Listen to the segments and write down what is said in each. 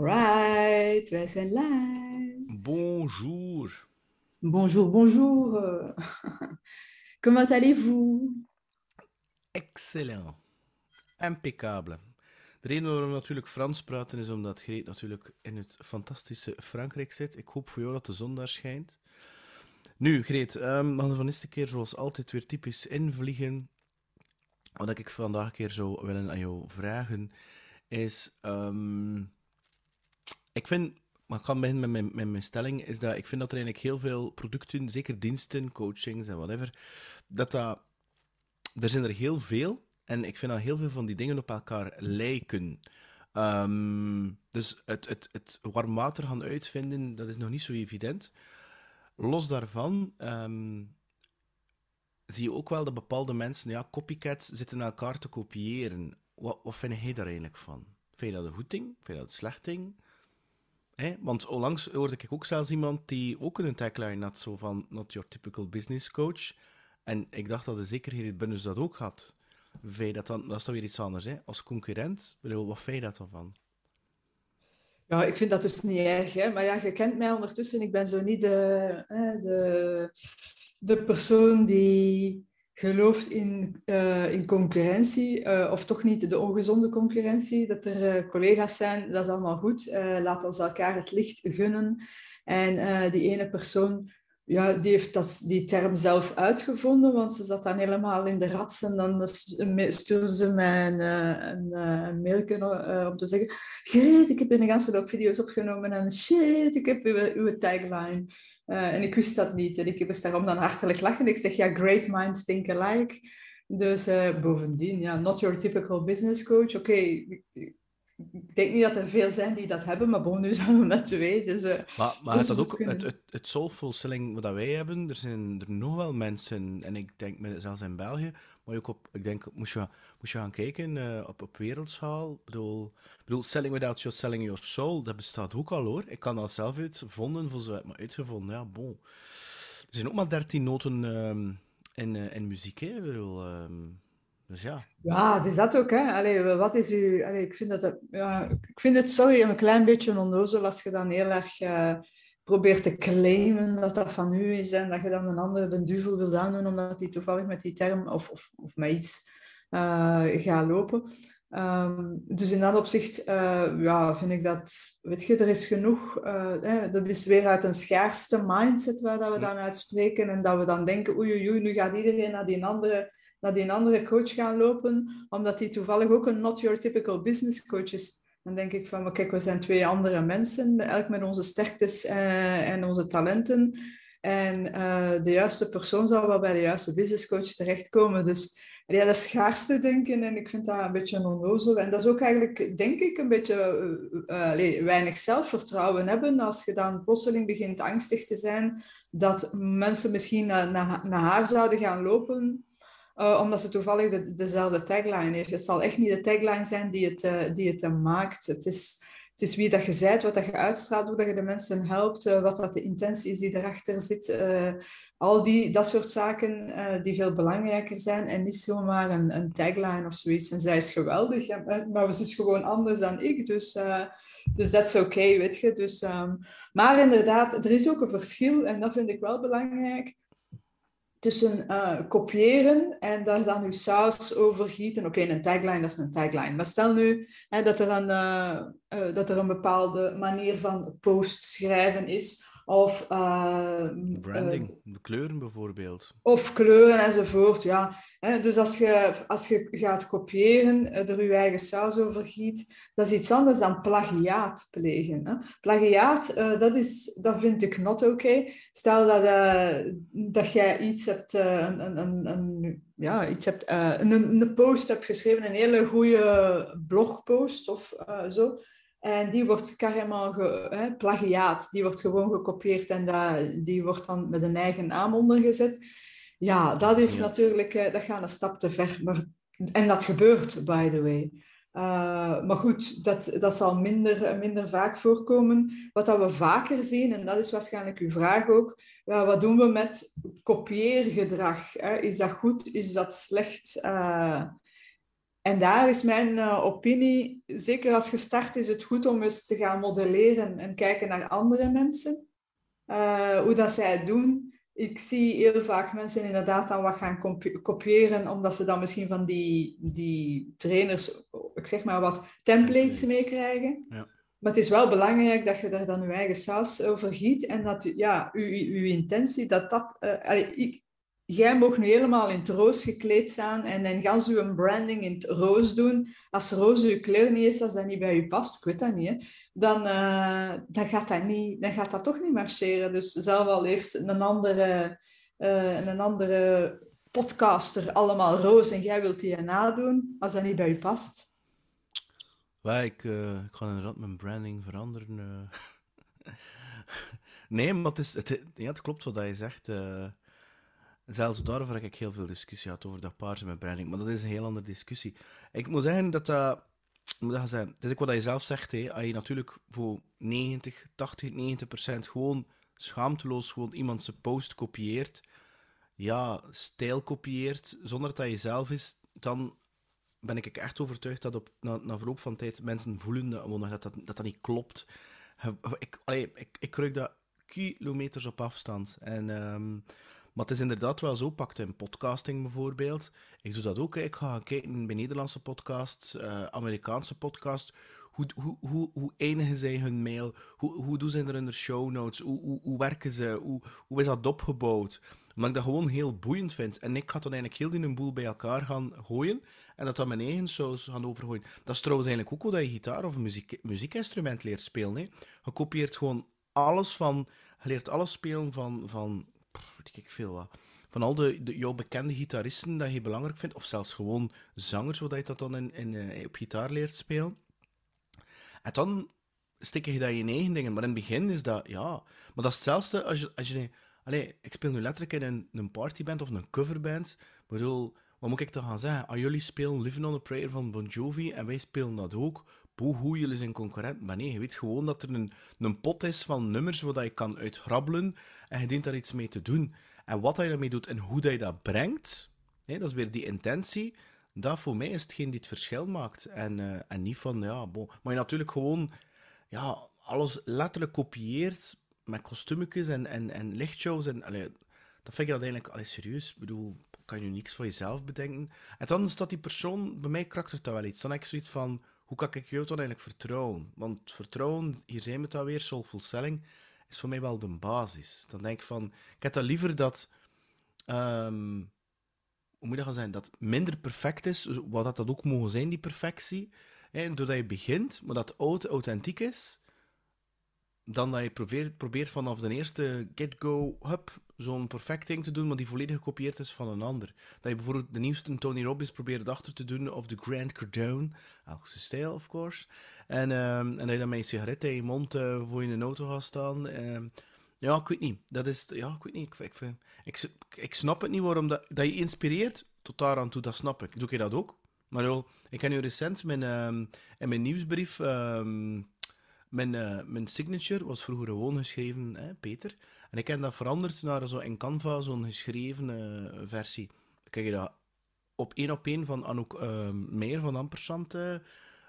Alright, wij zijn live. Bonjour. Bonjour, bonjour. Comment allez-vous? Excellent. Impeccable. De reden waarom we natuurlijk Frans praten is omdat Greet natuurlijk in het fantastische Frankrijk zit. Ik hoop voor jou dat de zon daar schijnt. Nu, Greet, we gaan van eerste keer zoals altijd weer typisch invliegen. Wat ik vandaag een keer zou willen aan jou vragen is... Ik vind, maar ik kan beginnen met mijn stelling, is dat ik vind dat er eigenlijk heel veel producten, zeker diensten, coachings en whatever, dat er zijn er heel veel en ik vind dat heel veel van die dingen op elkaar lijken. Dus het warm water gaan uitvinden, dat is nog niet zo evident. Los daarvan zie je ook wel dat bepaalde mensen, ja, copycats, zitten elkaar te kopiëren. Wat vind jij daar eigenlijk van? Vind je dat een goed ding? Vind je dat een slecht ding? Want onlangs hoorde ik ook zelfs iemand die ook een tagline had, zo van not your typical business coach. En ik dacht dat de zekerheid binnen dat ook had. Vind je dat dan, dat is dan weer iets anders, hè? Als concurrent, wat vind je dat dan van? Ja, ik vind dat dus niet erg, hè? Maar ja, je kent mij ondertussen. Ik ben zo niet de persoon die gelooft in concurrentie, of toch niet de ongezonde concurrentie, dat er collega's zijn, dat is allemaal goed. Laat ons elkaar het licht gunnen. En die ene persoon, ja, die heeft die term zelf uitgevonden, want ze zat dan helemaal in de rats en dan stuurde ze mij een mailje om te zeggen, Greet, ik heb in de ganse loop video's opgenomen en shit, ik heb uw tagline. En ik wist dat niet. En ik moest daarom dan hartelijk lachen. Ik zeg, ja, great minds think alike. Dus bovendien, ja, not your typical business coach. Oké, ik denk niet dat er veel zijn die dat hebben, maar bon, nu zijn we met twee. Dus, maar dus is dat ook het soulful selling wat wij hebben? Er zijn er nog wel mensen, en ik denk zelfs in België, maar ook op, ik denk, moest je gaan kijken op wereldschaal. Ik bedoel, selling without your selling your soul, dat bestaat ook al hoor. Ik kan dat zelf uitvonden, voor zover maar uitgevonden, ja, bon. Er zijn ook maar 13 noten in muziek, hè. Ik bedoel, dus ja. Ja, het is dat ook, hè. Allee, wat is uw... Allee, ik vind het, sorry, een klein beetje onnozel als je dan heel erg probeert te claimen dat dat van u is en dat je dan een ander de duivel wil aandoen omdat hij toevallig met die term of met iets gaat lopen. Dus in dat opzicht vind ik dat... Weet je, er is genoeg... dat is weer uit een schaarste mindset waar dat we dan uit spreken en dat we dan denken, oei, nu gaat iedereen naar die andere coach gaan lopen, omdat die toevallig ook een not your typical business coach is. Dan denk ik van, maar kijk, we zijn twee andere mensen, elk met onze sterktes en onze talenten. En de juiste persoon zal wel bij de juiste business coach terechtkomen. Dus ja, dat is schaarste denken en ik vind dat een beetje onnozel. En dat is ook eigenlijk, denk ik, een beetje weinig zelfvertrouwen hebben als je dan plotseling begint angstig te zijn dat mensen misschien naar haar zouden gaan lopen... omdat ze toevallig dezelfde tagline heeft. Het zal echt niet de tagline zijn die het maakt. Het is wie dat je bent, wat dat je uitstraalt, hoe dat je de mensen helpt, wat dat de intentie is die erachter zit. Dat soort zaken die veel belangrijker zijn en niet zomaar een tagline of zoiets. En zij is geweldig, maar ze is gewoon anders dan ik. Dus dat is oké, weet je. Dus, maar inderdaad, er is ook een verschil en dat vind ik wel belangrijk. Tussen kopiëren en daar dan uw saus over gieten. Oké, een tagline, dat is een tagline. Maar stel nu dat er een bepaalde manier van post schrijven is. Of... branding, de kleuren bijvoorbeeld. Of kleuren enzovoort, ja. Dus als je gaat kopiëren, er je eigen saus over giet, dat is iets anders dan plagiaat plegen. Hè. Plagiaat, dat vind ik not oké. Stel dat jij iets hebt, een post hebt geschreven, een hele goede blogpost of zo... En die wordt helemaal plagiaat. Die wordt gewoon gekopieerd en die wordt dan met een eigen naam ondergezet. Ja, dat is natuurlijk... dat gaat een stap te ver. En dat gebeurt, by the way. Maar goed, dat zal minder vaak voorkomen. Wat dat we vaker zien, en dat is waarschijnlijk uw vraag ook... Ja, wat doen we met kopieergedrag? Is dat goed? Is dat slecht? En daar is mijn opinie, zeker als je start, is het goed om eens te gaan modelleren en kijken naar andere mensen. Hoe dat zij het doen. Ik zie heel vaak mensen inderdaad dan wat gaan kopiëren, omdat ze dan misschien van die trainers, ik zeg maar wat, templates meekrijgen. Ja. Maar het is wel belangrijk dat je daar dan je eigen saus over giet en dat je intentie, jij mag nu helemaal in het roos gekleed staan en gaan ze een branding in het roos doen. Als roos je kleur niet is, als dat niet bij je past, ik weet dat niet, hè, dan gaat dat toch niet marcheren. Dus zelf al heeft een andere podcaster allemaal roos en jij wilt die nadoen, als dat niet bij je past. Well, ik ga inderdaad mijn branding veranderen. Nee, maar het klopt wat je zegt. Zelfs daarvoor heb ik heel veel discussie gehad over dat paarse met branding, maar dat is een heel andere discussie. Ik moet zeggen dat zijn. Het is ook wat je zelf zegt, hè. Als je natuurlijk voor 90% gewoon schaamteloos gewoon iemand zijn post kopieert, stijl kopieert, zonder dat hij zelf is, dan ben ik echt overtuigd dat na verloop van tijd mensen voelen dat dat niet klopt. Ik ruik dat kilometers op afstand. Maar het is inderdaad wel zo, pakt in podcasting bijvoorbeeld. Ik doe dat ook. Ik ga gaan kijken bij Nederlandse podcasts, Amerikaanse podcasts. Hoe eindigen zij hun mail? Hoe doen ze er hun show notes? Hoe werken ze? Hoe is dat opgebouwd? Omdat ik dat gewoon heel boeiend vind. En ik ga dan eigenlijk heel die een boel bij elkaar gaan gooien. En dat mijn eigen saus gaan overgooien. Dat is trouwens eigenlijk ook hoe je gitaar of een muziekinstrument leert spelen. Hè. Je kopieert gewoon alles van... Je leert alles spelen van weet ik veel wat. Van al jouw bekende gitaristen dat je belangrijk vindt, of zelfs gewoon zangers, zodat je dat dan op gitaar leert spelen. En dan stik je dat in je eigen dingen. Maar in het begin is dat, maar dat is hetzelfde als je ik speel nu letterlijk in een partyband of een coverband. Ik bedoel, wat moet ik dan gaan zeggen? Ah, jullie spelen Living on a Prayer van Bon Jovi en wij spelen dat ook. Hoe jullie zijn concurrent. Maar nee, je weet gewoon dat er een pot is van nummers waar je kan uitgrabbelen en je dient daar iets mee te doen. En wat je daarmee doet en hoe je dat brengt, nee, dat is weer die intentie. Dat voor mij is hetgeen die het verschil maakt. En niet van, maar je natuurlijk gewoon alles letterlijk kopieert met kostuumetjes en lichtshows. En, dat vind ik dat eigenlijk serieus. Ik bedoel, kan je niks voor jezelf bedenken. En dan is dat die persoon, bij mij kraktert dat wel iets. Dan heb ik zoiets van... Hoe kan ik jou dan eigenlijk vertrouwen? Want vertrouwen, hier zijn we dan weer, soulful selling, is voor mij wel de basis. Dan denk ik van, ik heb dat liever dat, hoe moet dat gaan zijn, dat minder perfect is, wat dat ook mogen zijn, die perfectie, en doordat je begint, maar dat authentiek is, dan dat je probeert vanaf de eerste get-go, hup, zo'n perfect ding te doen, maar die volledig gekopieerd is van een ander. Dat je bijvoorbeeld de nieuwste Tony Robbins probeert achter te doen, of de Grant Cardone, elk zijn stijl, of course. En dat je dan met je sigaret in je mond voor je in een auto gaat staan. Ik weet niet. Dat is... Ja, ik weet niet. Ik snap het niet waarom dat je inspireert tot daar aan toe, dat snap ik. Doe je dat ook? Maar ik heb nu recent in mijn nieuwsbrief... Mijn signature was vroeger gewoon geschreven, hè, Peter. En ik heb dat veranderd naar zo in Canva, zo'n geschreven versie. Dan krijg je dat op één van Anouk Meijer van Ampersand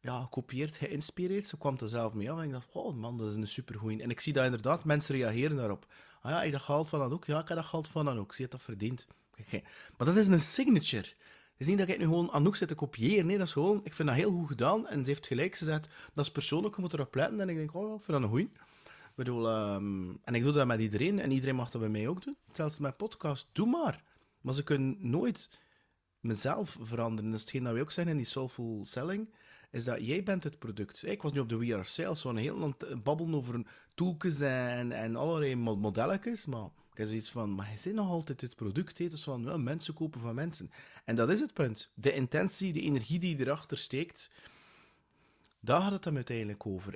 gekopieerd, geïnspireerd. Ze kwam er zelf mee af en ik dacht, oh man, dat is een supergoeie. En ik zie dat inderdaad, mensen reageren daarop. Ah ja, ik heb dat gehaald van Anouk. Ja, ik heb dat gehaald van Anouk. Ze heeft dat verdiend. Okay. Maar dat is een signature. Het is niet dat ik nu gewoon Anouk zit te kopiëren. Nee, dat is gewoon... Ik vind dat heel goed gedaan. En ze heeft gelijk gezegd, dat is persoonlijk, je moet erop letten. En ik denk, ik vind dat een goeie. Ik bedoel... en ik doe dat met iedereen. En iedereen mag dat bij mij ook doen. Zelfs mijn podcast. Doe maar. Maar ze kunnen nooit mezelf veranderen. Dus hetgeen dat we ook zeggen in die soulful selling, is dat jij bent het product. Ik was nu op de We Are Sales. We waren heel aan het babbelen over toolkits en allerlei modelletjes. Maar... Ik heb zoiets van, maar je zit nog altijd het product, hè? Dus van, wel, mensen kopen van mensen. En dat is het punt. De intentie, de energie die erachter steekt, daar gaat het dan uiteindelijk over.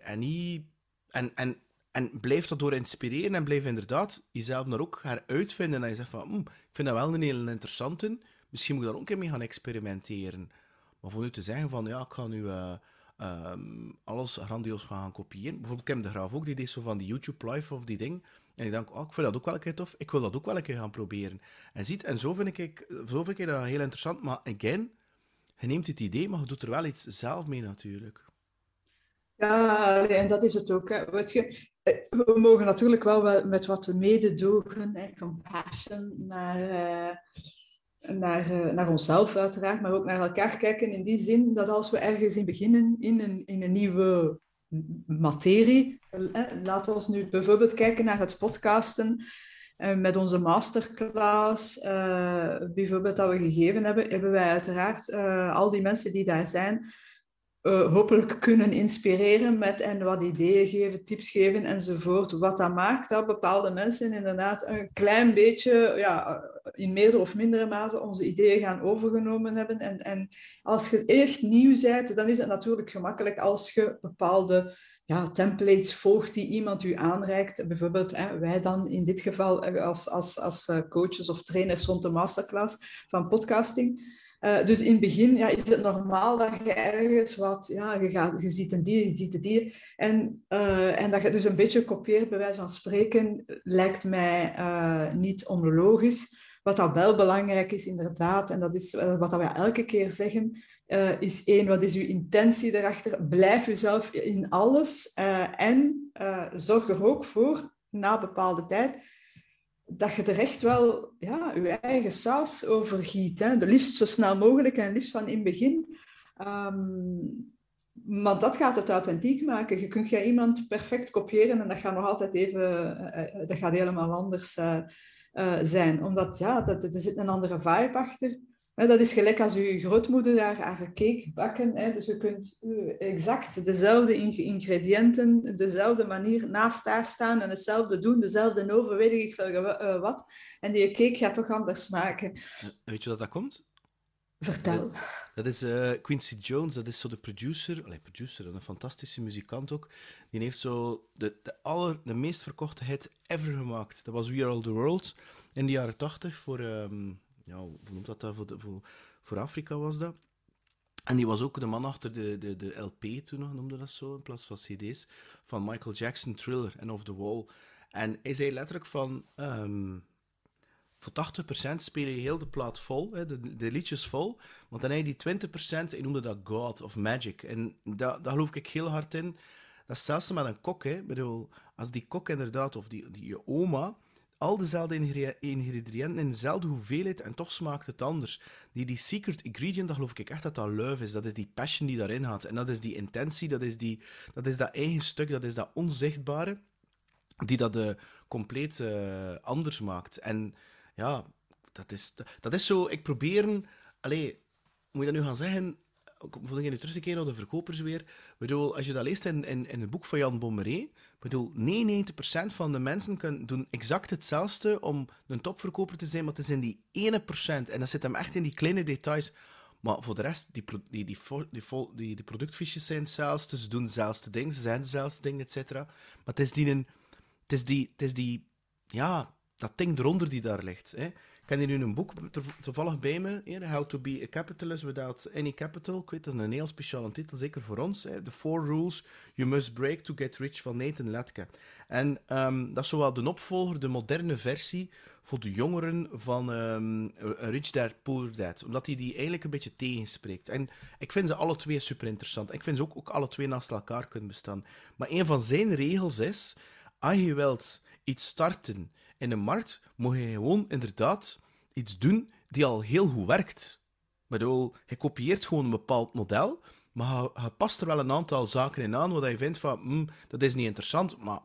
En, blijf dat door inspireren en blijf inderdaad jezelf daar ook heruitvinden. En je zegt van, ik vind dat wel een heel interessante, misschien moet ik daar ook een keer mee gaan experimenteren. Maar voor nu te zeggen van, ik ga nu... alles grandioos gaan kopiëren. Bijvoorbeeld Kim de Graaf ook, die deed zo van die YouTube live of die ding. En ik denk, ik vind dat ook wel een keer tof. Ik wil dat ook wel een keer gaan proberen. En zo vind ik dat heel interessant. Maar again, Je neemt het idee, maar je doet er wel iets zelf mee natuurlijk. Ja, en dat is het ook. Hè. Weet je, we mogen natuurlijk wel met wat we mededogen en compassion naar onszelf uiteraard, maar ook naar elkaar kijken in die zin dat als we ergens in beginnen in een nieuwe materie, laten we ons nu bijvoorbeeld kijken naar het podcasten met onze masterclass, bijvoorbeeld dat we gegeven hebben, hebben wij uiteraard al die mensen die daar zijn hopelijk kunnen inspireren met en wat ideeën geven, tips geven enzovoort. Wat dat maakt dat bepaalde mensen inderdaad een klein beetje, ja, in meerdere of mindere mate onze ideeën gaan overgenomen hebben. En als je echt nieuw bent, dan is het natuurlijk gemakkelijk als je bepaalde templates volgt die iemand u aanreikt. Bijvoorbeeld wij dan in dit geval als coaches of trainers rond de masterclass van podcasting. Dus in het begin is het normaal dat je ergens wat... Ja, je ziet een dier, je ziet het dier. En dat je dus een beetje kopieert, bij wijze van spreken, lijkt mij niet onlogisch. Wat dat wel belangrijk is, inderdaad, en dat is wat dat wij elke keer zeggen, is één, wat is uw intentie erachter? Blijf jezelf in alles. En zorg er ook voor, na bepaalde tijd... dat je er echt wel je eigen saus over giet. Hè? De liefst zo snel mogelijk en liefst van in het begin. Maar dat gaat het authentiek maken. Je kunt iemand perfect kopiëren en dat gaat nog altijd even... dat gaat helemaal anders zijn. Omdat er zit een andere vibe achter. Dat is gelijk als je grootmoeder haar cake bakken. Hè? Dus je kunt exact dezelfde ingrediënten, dezelfde manier naast haar staan en hetzelfde doen, dezelfde oven, weet ik veel wat. En die cake gaat toch anders maken. Weet je hoe dat komt? Vertel. Dat is Quincy Jones, dat is zo de producer, een fantastische muzikant ook. Die heeft zo de meest verkochte hit ever gemaakt. Dat was We Are All The World in de jaren 80 voor... hoe noemt dat dan? Voor Afrika was dat. En die was ook de man achter de LP, toen noemde dat zo, in plaats van cd's, van Michael Jackson, Thriller en Off The Wall. En hij zei letterlijk van... voor 80% speel je heel de plaat vol, hè, de liedjes vol. Want dan heb je die 20%, hij noemde dat God of Magic. En daar geloof ik heel hard in. Dat is zelfs met een kok. Hè. Ik bedoel, als die kok inderdaad, of die je oma... al dezelfde ingrediënten in dezelfde hoeveelheid en toch smaakt het anders. Die secret ingredient, dat geloof ik echt dat luif is. Dat is die passion die daarin gaat. En dat is die intentie, dat is dat eigen stuk, dat is dat onzichtbare, die dat compleet anders maakt. En ja, dat is zo... Ik probeer... moet je dat nu gaan zeggen? Voordat je terug te keren naar de verkopers weer. Ik bedoel, als je dat leest in het boek van Jan Bommeré, 99% van de mensen doen exact hetzelfde om een topverkoper te zijn, maar het is in die ene procent. En dat zit hem echt in die kleine details. Maar voor de rest, die productfiches zijn hetzelfde, ze doen hetzelfde ding, ze zijn hetzelfde ding, et cetera. Maar het is dat ding eronder die daar ligt, hè. Ik heb hier nu een boek toevallig bij me, hier, How to be a capitalist without any capital. Ik weet, dat is een heel speciale titel, zeker voor ons. Hè. The 4 Rules You Must Break to Get Rich van Nathan Latke. En dat is zowel de opvolger, de moderne versie voor de jongeren van Rich Dad Poor Dad. Omdat hij die eigenlijk een beetje tegenspreekt. En ik vind ze alle twee super interessant. Ik vind ze ook alle twee naast elkaar kunnen bestaan. Maar een van zijn regels is, als je wilt iets starten... in de markt moet je gewoon inderdaad iets doen die al heel goed werkt. Ik bedoel, je kopieert gewoon een bepaald model, maar je past er wel een aantal zaken in aan, wat je vindt van, dat is niet interessant, maar...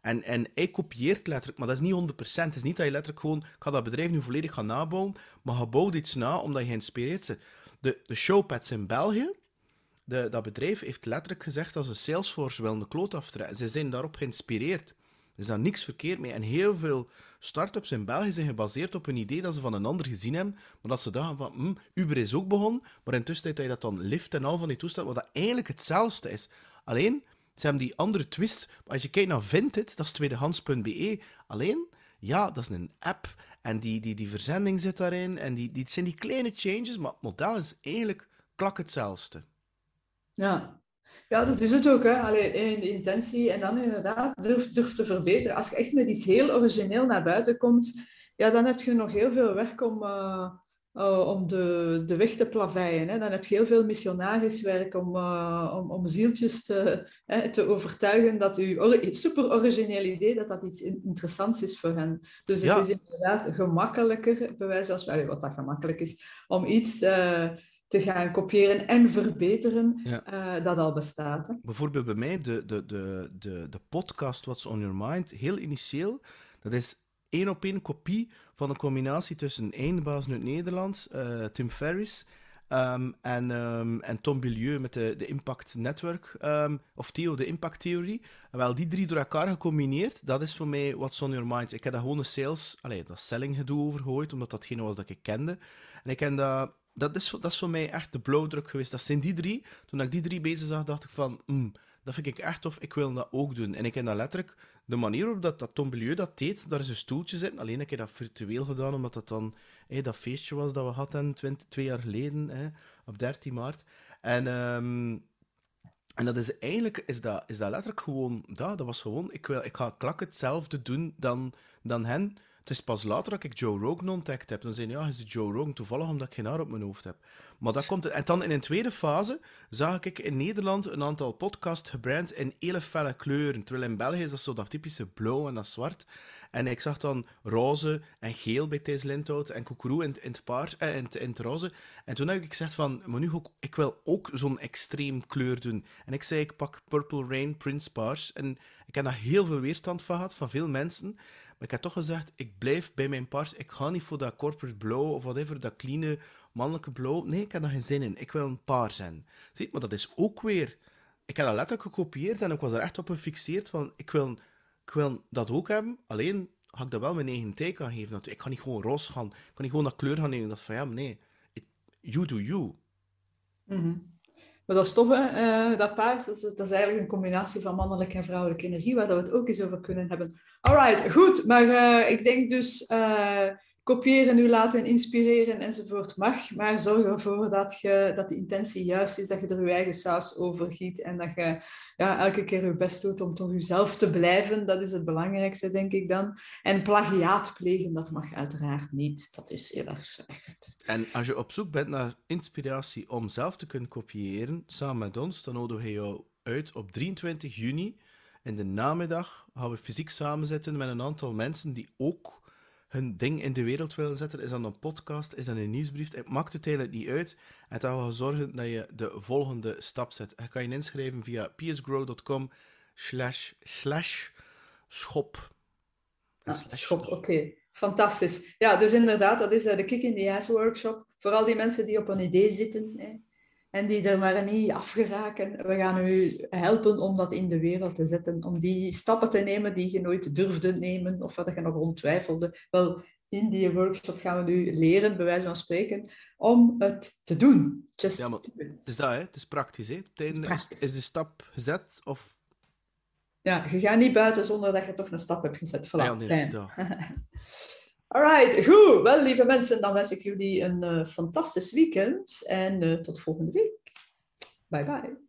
En hij kopieert letterlijk, maar dat is niet 100%. Het is niet dat je letterlijk gewoon, ik ga dat bedrijf nu volledig gaan nabouwen, maar je bouwt iets na omdat je geïnspireerd bent. De Showpads in België, dat bedrijf heeft letterlijk gezegd dat ze Salesforce willen de kloot aftrekken. Ze zijn daarop geïnspireerd. Er is daar niks verkeerd mee. En heel veel start-ups in België zijn gebaseerd op een idee dat ze van een ander gezien hebben. Maar dat ze dachten van, Uber is ook begonnen. Maar intussen heb je dat dan Lift en al van die toestanden, wat dat eigenlijk hetzelfde is. Alleen, ze hebben die andere twist. Als je kijkt naar Vinted, dat is tweedehands.be. Alleen, dat is een app. En die verzending zit daarin. En het zijn die kleine changes, maar het model is eigenlijk klak hetzelfde. Ja. Ja, dat is het ook. Hè. Alleen de intentie en dan inderdaad durf te verbeteren. Als je echt met iets heel origineel naar buiten komt, dan heb je nog heel veel werk om, om de weg te plaveien. Hè. Dan heb je heel veel missionariswerk om zieltjes te overtuigen dat uw super origineel idee dat iets interessants is voor hen. Dus het is inderdaad gemakkelijker, bij wijze van, wat dat gemakkelijk is, om iets te gaan kopiëren en verbeteren dat al bestaat. Hè. Bijvoorbeeld bij mij, de podcast What's On Your Mind, heel initieel, dat is 1-op-1 kopie van een combinatie tussen Eindbazen uit Nederland, Tim Ferriss en Tom Bilieu met de Impact Network, of Theo, de Impact Theory. Wel, die drie door elkaar gecombineerd, dat is voor mij What's On Your Mind. Ik heb daar gewoon een selling gedoe over gehoord, omdat datgene was dat ik kende. En ik ken dat is voor mij echt de blauwdruk geweest. Dat zijn die drie. Toen ik die drie bezig zag, dacht ik van, dat vind ik echt tof, ik wil dat ook doen. En ik ken dat letterlijk, de manier waarop dat Tom Bilieu dat deed, daar is een stoeltje zitten. Alleen heb ik dat virtueel gedaan, omdat dat dan dat feestje was dat we hadden 2 jaar geleden, op 13 maart. En dat is eigenlijk, is dat letterlijk gewoon dat. Dat was gewoon, ik ga klak hetzelfde doen dan hen. Het is pas later dat ik Joe Rogan ontdekt heb. Dan zei hij, is het Joe Rogan? Toevallig omdat ik geen haar op mijn hoofd heb. Maar dat komt... En dan in een tweede fase zag ik in Nederland een aantal podcasts gebrand in hele felle kleuren. Terwijl in België is dat zo dat typische blauw en dat zwart. En ik zag dan roze en geel bij Thijs Lintout en koekeroe in het roze. En toen heb ik gezegd van, maar nu ik wil ook zo'n extreem kleur doen. En ik zei, ik pak Purple Rain, Prince paars. En ik heb daar heel veel weerstand van gehad, van veel mensen. Maar ik heb toch gezegd, ik blijf bij mijn paars. Ik ga niet voor dat corporate blauw of whatever, dat clean mannelijke blauw. Nee, ik heb daar geen zin in. Ik wil een paar zijn. Ziet, maar dat is ook weer... Ik heb dat letterlijk gekopieerd en ik was er echt op gefixeerd van, ik wil dat ook hebben. Alleen ga ik dat wel mijn eigen take aan geven. Ik ga niet gewoon roze gaan. Ik kan niet gewoon dat kleur gaan nemen. Dat van, ja, nee. You do you. Mm-hmm. Maar dat is tof, hè? Dat paars, dat is eigenlijk een combinatie van mannelijke en vrouwelijke energie, waar we het ook eens over kunnen hebben. Alright, goed, maar ik denk dus kopiëren, u laten inspireren enzovoort mag, maar zorg ervoor dat de intentie juist is, dat je er je eigen saus over giet en dat je elke keer je best doet om toch jezelf te blijven. Dat is het belangrijkste, denk ik dan. En plagiaat plegen, dat mag uiteraard niet. Dat is heel erg slecht. En als je op zoek bent naar inspiratie om zelf te kunnen kopiëren, samen met ons, dan nodigen we jou uit op 23 juni. In de namiddag gaan we fysiek samenzitten met een aantal mensen die ook hun ding in de wereld willen zetten. Is dat een podcast? Is dat een nieuwsbrief? Het maakt het eigenlijk niet uit. En dan gaan we zorgen dat je de volgende stap zet. Je kan je inschrijven via psgrow.com/shop. Shop, oké. Fantastisch. Ja, dus inderdaad, dat is de kick-in-the-ass workshop. Voor al die mensen die op een idee zitten, en die er maar niet afgeraken. We gaan u helpen om dat in de wereld te zetten. Om die stappen te nemen die je nooit durfde nemen. Of wat je nog rondtwijfelde. Wel, in die workshop gaan we nu leren, bij wijze van spreken, om het te doen. Maar het is dat, hè? Het is praktisch, hè? Op het einde is de stap gezet of... Ja, je gaat niet buiten zonder dat je toch een stap hebt gezet. Voilà. Alright, goed. Wel, lieve mensen, dan wens ik jullie een fantastisch weekend en tot volgende week. Bye bye.